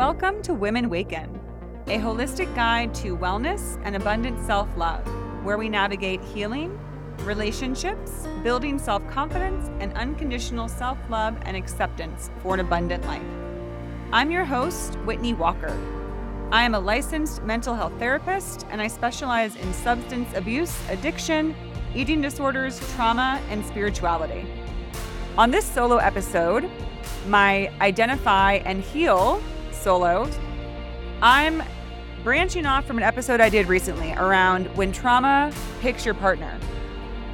Welcome to Women Waken, a holistic guide to wellness and abundant self-love, where we navigate healing, relationships, building self-confidence, and unconditional self-love and acceptance for an abundant life. I'm your host, Whitney Walker. I am a licensed mental health therapist, and I specialize in substance abuse, addiction, eating disorders, trauma, and spirituality. On this solo episode, my Identify and Heal solo, I'm branching off from an episode I did recently around when trauma picks your partner.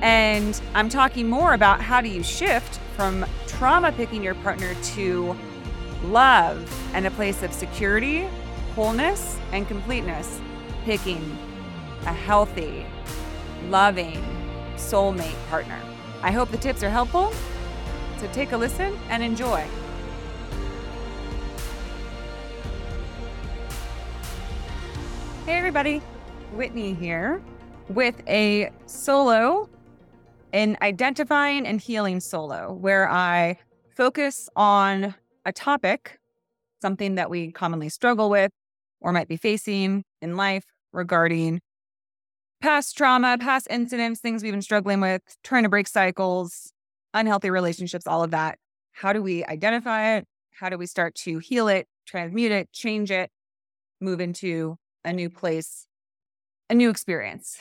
And I'm talking more about how do you shift from trauma picking your partner to love and a place of security, wholeness, and completeness, picking a healthy, loving soulmate partner. I hope the tips are helpful, so take a listen and enjoy. Hey everybody, Whitney here with a solo, an Identifying and Healing solo, where I focus on a topic, something that we commonly struggle with or might be facing in life regarding past trauma, past incidents, things we've been struggling with, trying to break cycles, unhealthy relationships, all of that. How do we identify it? How do we start to heal it, transmute it, change it, move into a new place, a new experience?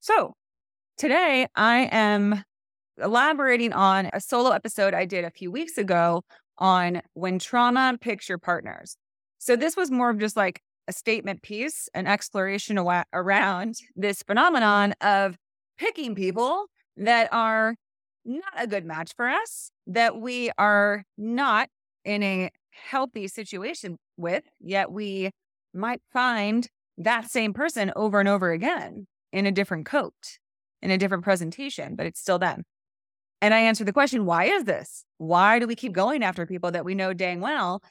So today I am elaborating on a solo episode I did a few weeks ago on when trauma picks your partners. So this was more of just like a statement piece, an exploration around this phenomenon of picking people that are not a good match for us, that we are not in a healthy situation with, yet we might find that same person over and over again in a different coat, in a different presentation, but it's still them. And I answered the question, why is this? Why do we keep going after people that we know dang well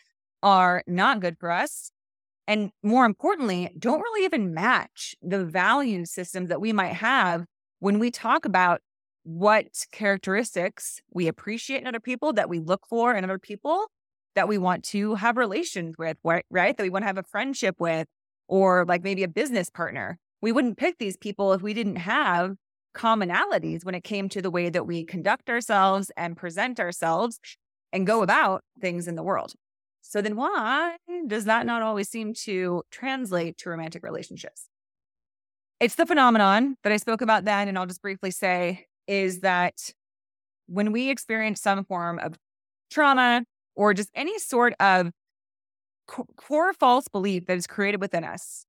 are not good for us? And more importantly, don't really even match the value systems that we might have when we talk about what characteristics we appreciate in other people, that we look for in other people, that we want to have relations with, right? That we want to have a friendship with, or like maybe a business partner. We wouldn't pick these people if we didn't have commonalities when it came to the way that we conduct ourselves and present ourselves and go about things in the world. So then why does that not always seem to translate to romantic relationships? It's the phenomenon that I spoke about then, and I'll just briefly say, is that when we experience some form of trauma or just any sort of core false belief that is created within us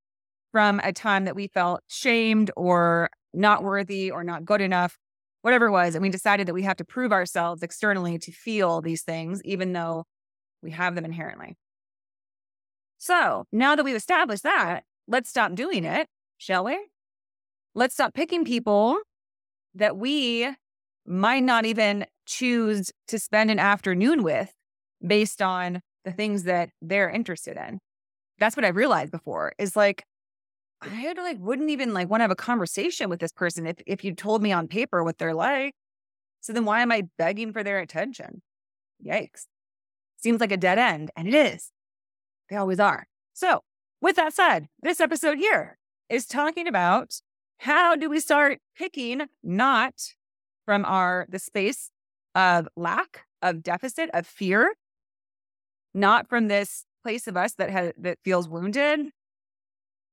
from a time that we felt shamed or not worthy or not good enough, whatever it was, and we decided that we have to prove ourselves externally to feel these things, even though we have them inherently. So now that we've established that, let's stop doing it, shall we? Let's stop picking people that we might not even choose to spend an afternoon with based on the things that they're interested in. That's what I've realized before, is like, I wouldn't even want to have a conversation with this person if you told me on paper what they're like. So then why am I begging for their attention? Yikes. Seems like a dead end, and it is. They always are. So with that said, this episode here is talking about how do we start picking not from the space of lack, of deficit, of fear, not from this place of us that feels wounded,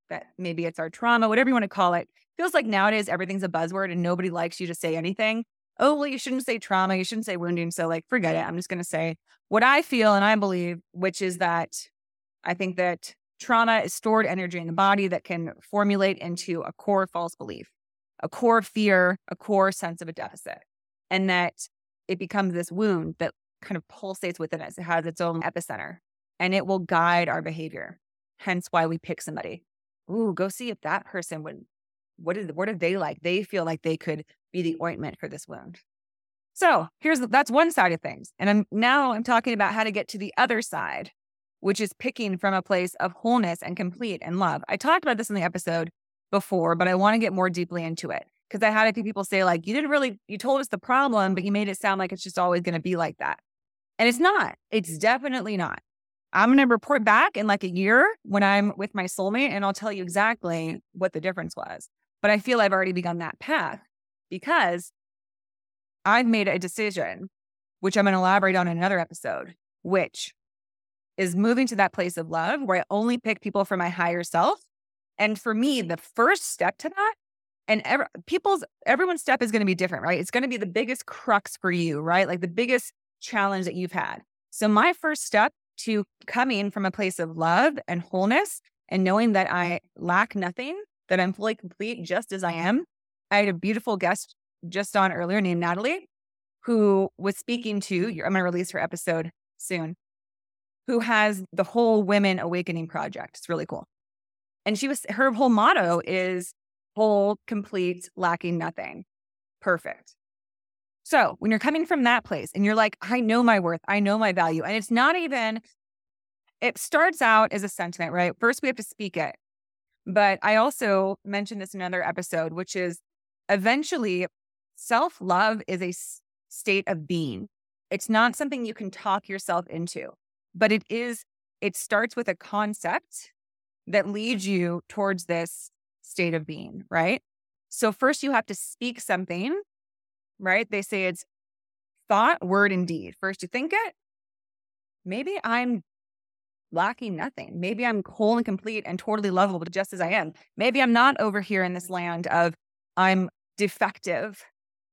that maybe it's our trauma, whatever you want to call it. Feels like nowadays everything's a buzzword and nobody likes you to say anything. Oh, well, you shouldn't say trauma. You shouldn't say wounding. So forget it. I'm just going to say what I feel and I believe, which is that I think that trauma is stored energy in the body that can formulate into a core false belief, a core fear, a core sense of a deficit. And that it becomes this wound that kind of pulsates within us. It has its own epicenter and it will guide our behavior. Hence why we pick somebody. Ooh, go see if that person would, what are they like? They feel like they could be the ointment for this wound. So that's one side of things. And now I'm talking about how to get to the other side, which is picking from a place of wholeness and complete and love. I talked about this in the episode before, but I want to get more deeply into it because I had a few people say you told us the problem, but you made it sound like it's just always going to be like that. And it's not, it's definitely not. I'm going to report back in like a year when I'm with my soulmate and I'll tell you exactly what the difference was. But I feel I've already begun that path because I've made a decision, which I'm going to elaborate on in another episode, which is moving to that place of love where I only pick people from my higher self. And for me, the first step to that, and everyone's step is going to be different, right? It's going to be the biggest crux for you, right? Like the biggest challenge that you've had. So my first step to coming from a place of love and wholeness and knowing that I lack nothing, that I'm fully complete just as I am. I had a beautiful guest just on earlier named Natalie, who was speaking to, I'm going to release her episode soon, who has the whole Women Awakening project. It's really cool. And her whole motto is whole, complete, lacking nothing. Perfect. So when you're coming from that place and you're like, I know my worth, I know my value. And it starts out as a sentiment, right? First, we have to speak it. But I also mentioned this in another episode, which is eventually self-love is a state of being. It's not something you can talk yourself into, but it starts with a concept that leads you towards this state of being, right? So first you have to speak something, right? They say it's thought, word, and deed. First you think it. Maybe I'm lacking nothing. Maybe I'm whole and complete and totally lovable just as I am. Maybe I'm not over here in this land of I'm defective.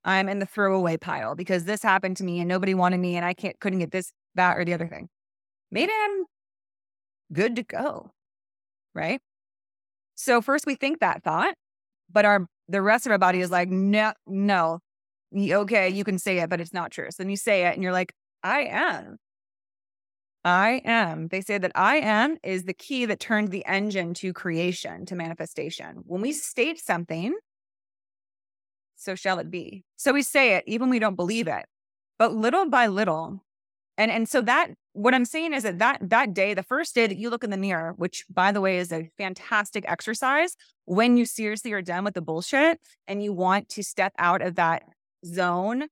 I'm in the throwaway pile because this happened to me and nobody wanted me and I couldn't get this, that, or the other thing. Maybe I'm good to go, right? So first we think that thought, but the rest of our body is like, no, okay, you can say it, but it's not true. So then you say it and you're like, I am. They say that I am is the key that turns the engine to creation, to manifestation. When we state something, so shall it be. So we say it, even we don't believe it, but little by little. And so that, what I'm saying is that day, the first day that you look in the mirror, which by the way is a fantastic exercise, when you seriously are done with the bullshit and you want to step out of that zone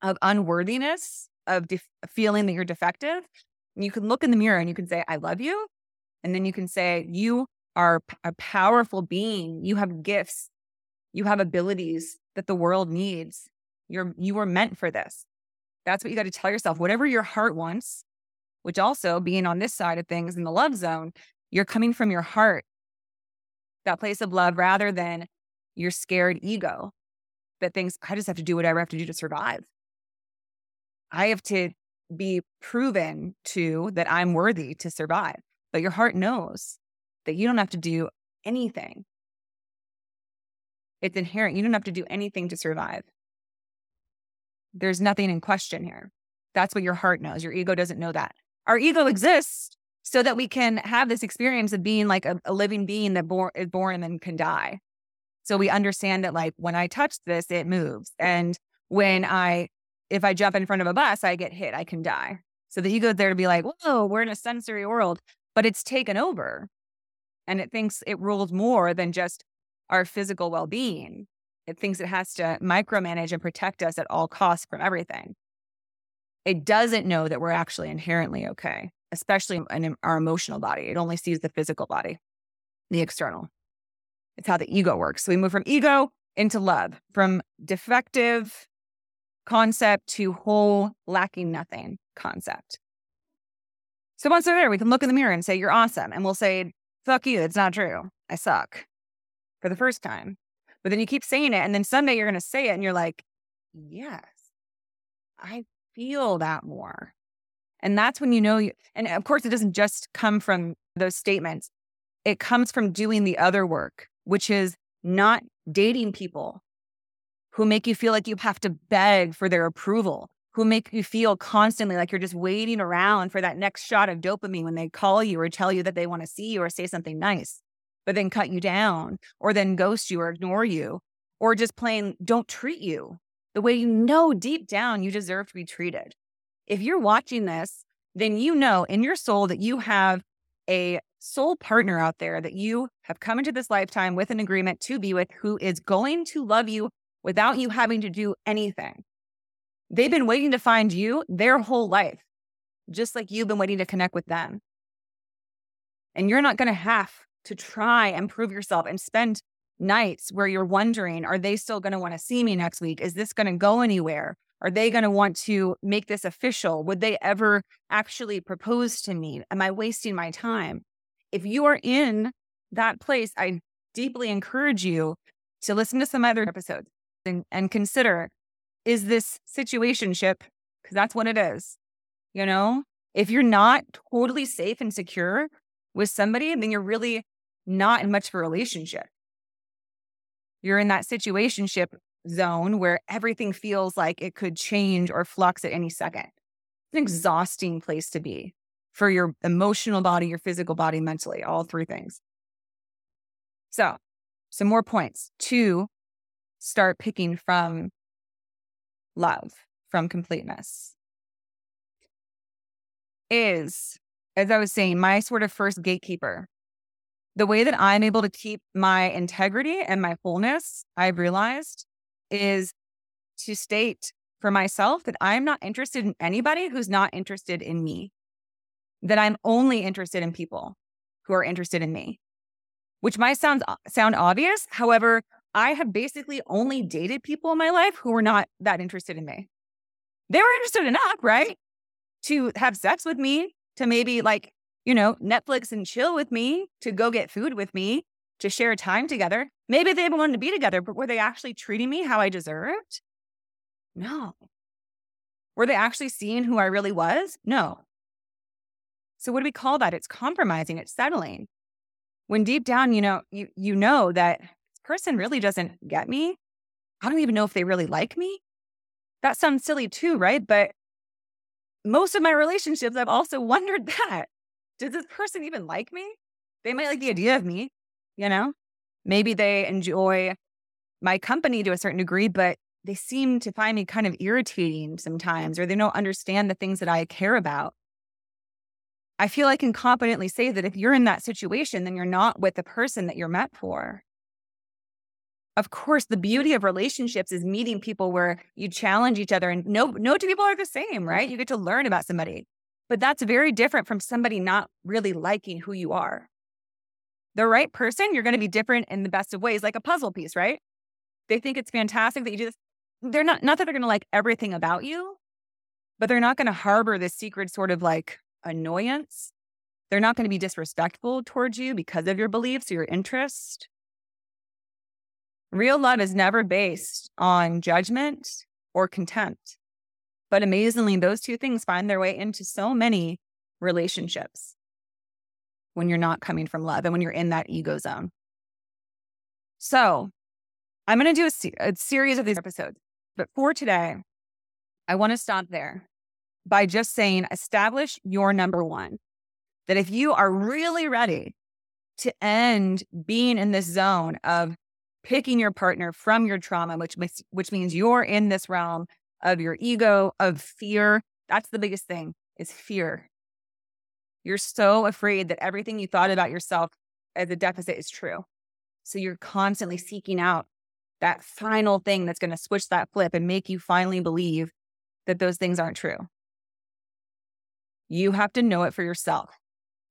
of unworthiness, of feeling that you're defective, you can look in the mirror and you can say, I love you. And then you can say, you are a powerful being. You have gifts. You have abilities that the world needs. You were meant for this. That's what you got to tell yourself. Whatever your heart wants, which also being on this side of things in the love zone, you're coming from your heart, that place of love, rather than your scared ego that thinks, I just have to do whatever I have to do to survive. I have to be proven to that I'm worthy to survive. But your heart knows that you don't have to do anything. It's inherent. You don't have to do anything to survive. There's nothing in question here. That's what your heart knows. Your ego doesn't know that. Our ego exists so that we can have this experience of being like a living being that is born and then can die. So we understand that like when I touch this, it moves. And if I jump in front of a bus, I get hit, I can die. So the ego's there to be like, whoa, we're in a sensory world, but it's taken over. And it thinks it rules more than just our physical well-being. It thinks it has to micromanage and protect us at all costs from everything. It doesn't know that we're actually inherently okay, especially in our emotional body. It only sees the physical body, the external. It's how the ego works. So we move from ego into love, from defective concept to whole, lacking nothing concept. So once we're there, we can look in the mirror and say, you're awesome. And we'll say, fuck you, it's not true. I suck for the first time. But then you keep saying it. And then someday you're going to say it and you're like, yes, I feel that more. And that's when you know you. And of course, it doesn't just come from those statements. It comes from doing the other work, which is not dating people who make you feel like you have to beg for their approval, who make you feel constantly like you're just waiting around for that next shot of dopamine when they call you or tell you that they want to see you or say something nice, but then cut you down or then ghost you or ignore you or just plain don't treat you the way you know deep down you deserve to be treated. If you're watching this, then you know in your soul that you have a soul partner out there that you have come into this lifetime with an agreement to be with, who is going to love you without you having to do anything. They've been waiting to find you their whole life, just like you've been waiting to connect with them. And you're not going to have to try and prove yourself and spend nights where you're wondering, are they still going to want to see me next week? Is this going to go anywhere? Are they going to want to make this official? Would they ever actually propose to me? Am I wasting my time? If you are in that place, I deeply encourage you to listen to some other episodes and consider, is this situationship? Because that's what it is. You know, if you're not totally safe and secure with somebody, then you're really not in much of a relationship. You're in that situationship zone where everything feels like it could change or flux at any second. It's an exhausting place to be for your emotional body, your physical body, mentally, all three things. So some more points to start picking from love, from completeness is, as I was saying, my sort of first gatekeeper. The way that I'm able to keep my integrity and my wholeness, I've realized, is to state for myself that I'm not interested in anybody who's not interested in me, that I'm only interested in people who are interested in me, which might sound obvious. However, I have basically only dated people in my life who were not that interested in me. They were interested enough, right, to have sex with me, to maybe Netflix and chill with me, to go get food with me, to share time together. Maybe they wanted to be together, but were they actually treating me how I deserved? No. Were they actually seeing who I really was? No. So what do we call that? It's compromising. It's settling. When deep down, you know that this person really doesn't get me. I don't even know if they really like me. That sounds silly too, right? But most of my relationships, I've also wondered that. Does this person even like me? They might like the idea of me, Maybe they enjoy my company to a certain degree, but they seem to find me kind of irritating sometimes, or they don't understand the things that I care about. I feel I can confidently say that if you're in that situation, then you're not with the person that you're meant for. Of course, the beauty of relationships is meeting people where you challenge each other, and no two people are the same, right? You get to learn about somebody. But that's very different from somebody not really liking who you are. The right person, you're going to be different in the best of ways, like a puzzle piece, right? They think it's fantastic that you do this. They're not that they're going to like everything about you, but they're not going to harbor this secret sort of like annoyance. They're not going to be disrespectful towards you because of your beliefs or your interest. Real love is never based on judgment or contempt. But amazingly, those two things find their way into so many relationships when you're not coming from love and when you're in that ego zone. So I'm going to do a series of these episodes. But for today, I want to stop there by just saying, establish your number one. That if you are really ready to end being in this zone of picking your partner from your trauma, which means you're in this realm of your ego, of fear. That's the biggest thing, is fear. You're so afraid that everything you thought about yourself as a deficit is true. So you're constantly seeking out that final thing that's going to switch that flip and make you finally believe that those things aren't true. You have to know it for yourself.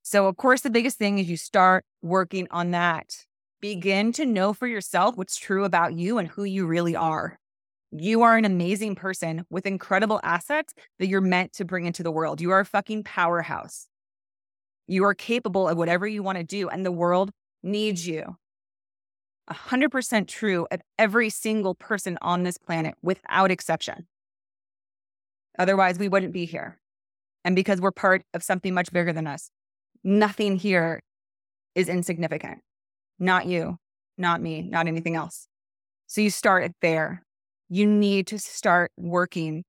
So of course, the biggest thing is you start working on that. Begin to know for yourself what's true about you and who you really are. You are an amazing person with incredible assets that you're meant to bring into the world. You are a fucking powerhouse. You are capable of whatever you want to do, and the world needs you. 100% true of every single person on this planet, without exception. Otherwise, we wouldn't be here. And because we're part of something much bigger than us, nothing here is insignificant. Not you, not me, not anything else. So you start it there. You need to start working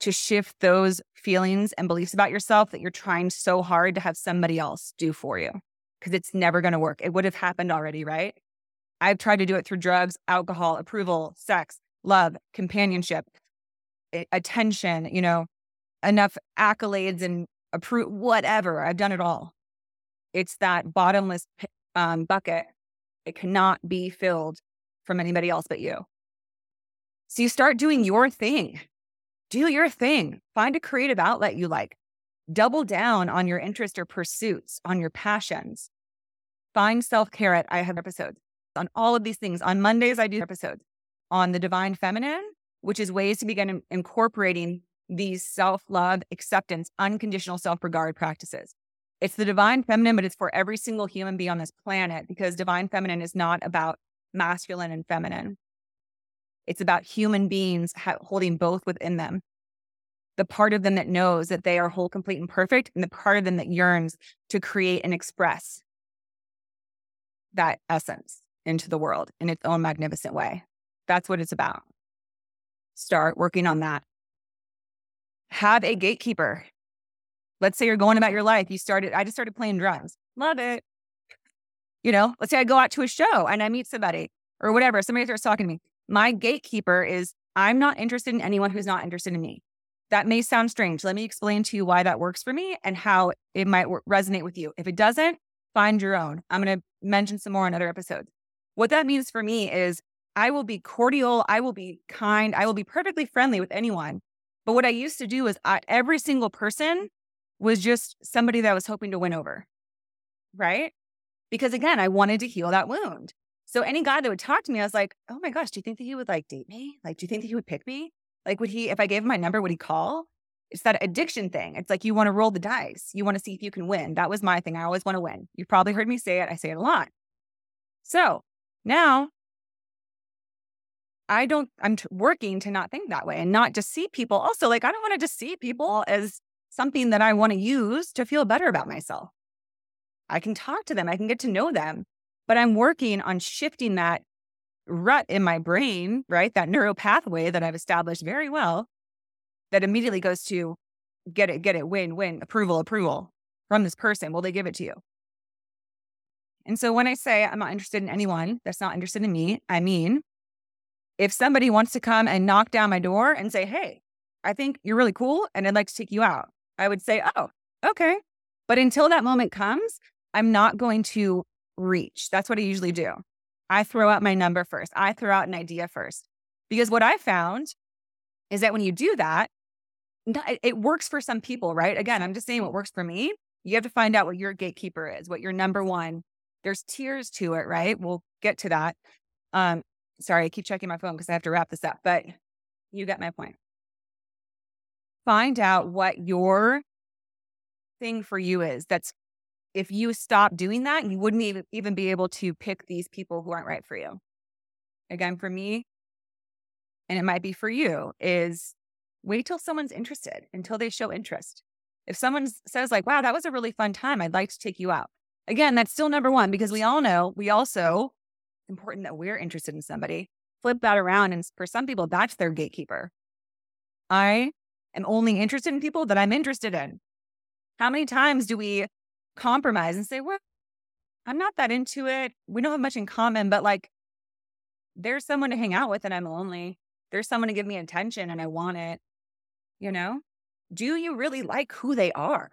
to shift those feelings and beliefs about yourself that you're trying so hard to have somebody else do for you, because it's never going to work. It would have happened already, right? I've tried to do it through drugs, alcohol, approval, sex, love, companionship, attention, enough accolades and whatever. I've done it all. It's that bottomless bucket. It cannot be filled from anybody else but you. So you start doing your thing. Do your thing. Find a creative outlet you like. Double down on your interests or pursuits, on your passions. Find self-care. I have episodes on all of these things. On Mondays, I do episodes on the Divine Feminine, which is ways to begin incorporating these self-love, acceptance, unconditional self-regard practices. It's the Divine Feminine, but it's for every single human being on this planet, because Divine Feminine is not about masculine and feminine. It's about human beings holding both within them. The part of them that knows that they are whole, complete, and perfect, and the part of them that yearns to create and express that essence into the world in its own magnificent way. That's what it's about. Start working on that. Have a gatekeeper. Let's say you're going about your life. I just started playing drums. Love it. Let's say I go out to a show and I meet somebody or whatever. Somebody starts talking to me. My gatekeeper is, I'm not interested in anyone who's not interested in me. That may sound strange. Let me explain to you why that works for me and how it might resonate with you. If it doesn't, find your own. I'm going to mention some more in other episodes. What that means for me is I will be cordial. I will be kind. I will be perfectly friendly with anyone. But what I used to do is every single person was just somebody that I was hoping to win over, right? Because again, I wanted to heal that wound. So any guy that would talk to me, I was like, oh my gosh, do you think that he would date me? Do you think that he would pick me? Would he, if I gave him my number, would he call? It's that addiction thing. It's you want to roll the dice. You want to see if you can win. That was my thing. I always want to win. You've probably heard me say it. I say it a lot. So now I'm working to not think that way and not deceive people. Also, I don't want to deceive people as something that I want to use to feel better about myself. I can talk to them. I can get to know them. But I'm working on shifting that rut in my brain, right? That neuro pathway that I've established very well that immediately goes to get it, win, win, approval from this person. Will they give it to you? And so when I say I'm not interested in anyone that's not interested in me, I mean, if somebody wants to come and knock down my door and say, hey, I think you're really cool and I'd like to take you out, I would say, oh, okay. But until that moment comes, I'm not going to reach. That's what I usually do. I throw out my number first. I throw out an idea first. Because what I found is that when you do that, it works for some people, right? Again, I'm just saying what works for me. You have to find out what your gatekeeper is, what your number one. There's tiers to it, right? We'll get to that. Sorry, I keep checking my phone because I have to wrap this up, but you get my point. Find out what your thing for you is. That's, if you stop doing that, you wouldn't even be able to pick these people who aren't right for you. Again, for me, and it might be for you, is wait till someone's interested, until they show interest. If someone says wow, that was a really fun time, I'd like to take you out. Again, that's still number one, because we all know, it's important that we're interested in somebody. Flip that around, and for some people, that's their gatekeeper. I am only interested in people that I'm interested in. How many times do we compromise and say, well, I'm not that into it. We don't have much in common, but there's someone to hang out with and I'm lonely. There's someone to give me attention and I want it. Do you really like who they are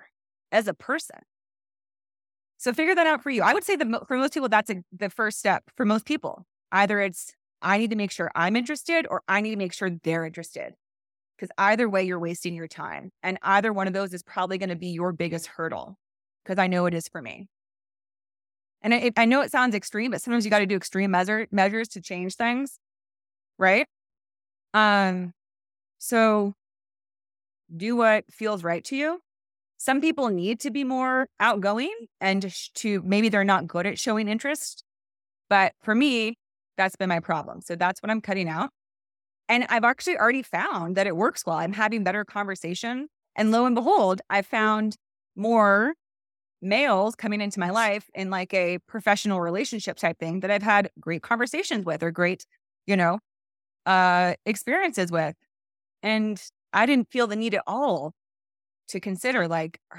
as a person? So figure that out for you. I would say that for most people, that's the first step for most people. Either it's, I need to make sure I'm interested, or I need to make sure they're interested. Because either way, you're wasting your time. And either one of those is probably going to be your biggest hurdle. Because I know it is for me. And I know it sounds extreme, but sometimes you got to do extreme measures to change things, right? So do what feels right to you. Some people need to be more outgoing and to maybe they're not good at showing interest. But for me, that's been my problem. So that's what I'm cutting out. And I've actually already found that it works well. I'm having better conversation. And lo and behold, I found more males coming into my life in a professional relationship type thing that I've had great conversations with or great, experiences with. And I didn't feel the need at all to consider are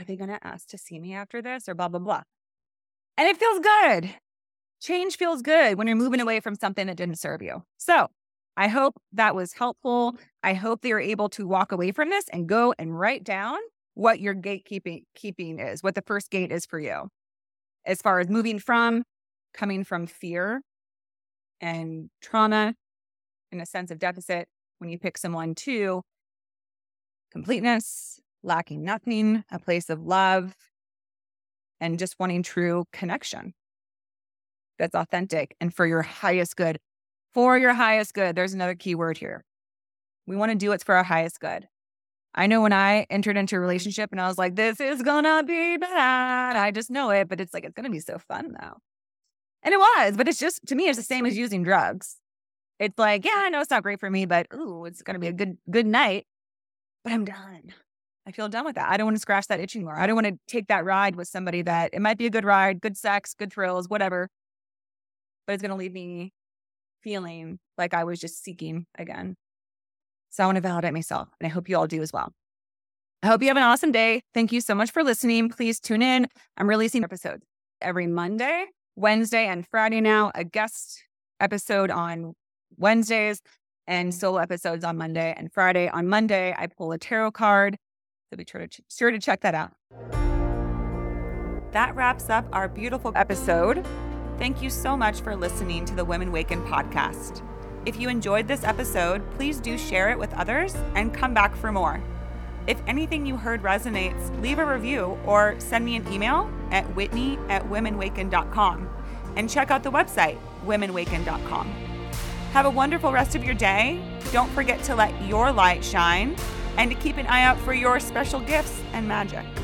they going to ask to see me after this or blah, blah, blah. And it feels good. Change feels good when you're moving away from something that didn't serve you. So I hope that was helpful. I hope that you're able to walk away from this and go and write down what your gatekeeping is, what the first gate is for you, as far as moving from, coming from fear and trauma and a sense of deficit when you pick someone, to completeness, lacking nothing, a place of love, and just wanting true connection that's authentic and for your highest good. For your highest good. There's another key word here. We want to do what's for our highest good. I know when I entered into a relationship and I was like, this is going to be bad. I just know it, but it's like, it's going to be so fun though. And it was, but it's just, to me, it's the same as using drugs. It's like, yeah, I know it's not great for me, but ooh, it's going to be a good night, but I'm done. I feel done with that. I don't want to scratch that itch anymore. I don't want to take that ride with somebody that it might be a good ride, good sex, good thrills, whatever, but it's going to leave me feeling like I was just seeking again. So I want to validate myself, and I hope you all do as well. I hope you have an awesome day. Thank you so much for listening. Please tune in. I'm releasing episodes every Monday, Wednesday, and Friday now. A guest episode on Wednesdays and solo episodes on Monday and Friday. On Monday, I pull a tarot card, so be sure to check that out. That wraps up our beautiful episode. Thank you so much for listening to the Women Waken podcast. If you enjoyed this episode, please do share it with others and come back for more. If anything you heard resonates, leave a review or send me an email at whitney@womenwaken.com and check out the website, womenwaken.com. Have a wonderful rest of your day. Don't forget to let your light shine and to keep an eye out for your special gifts and magic.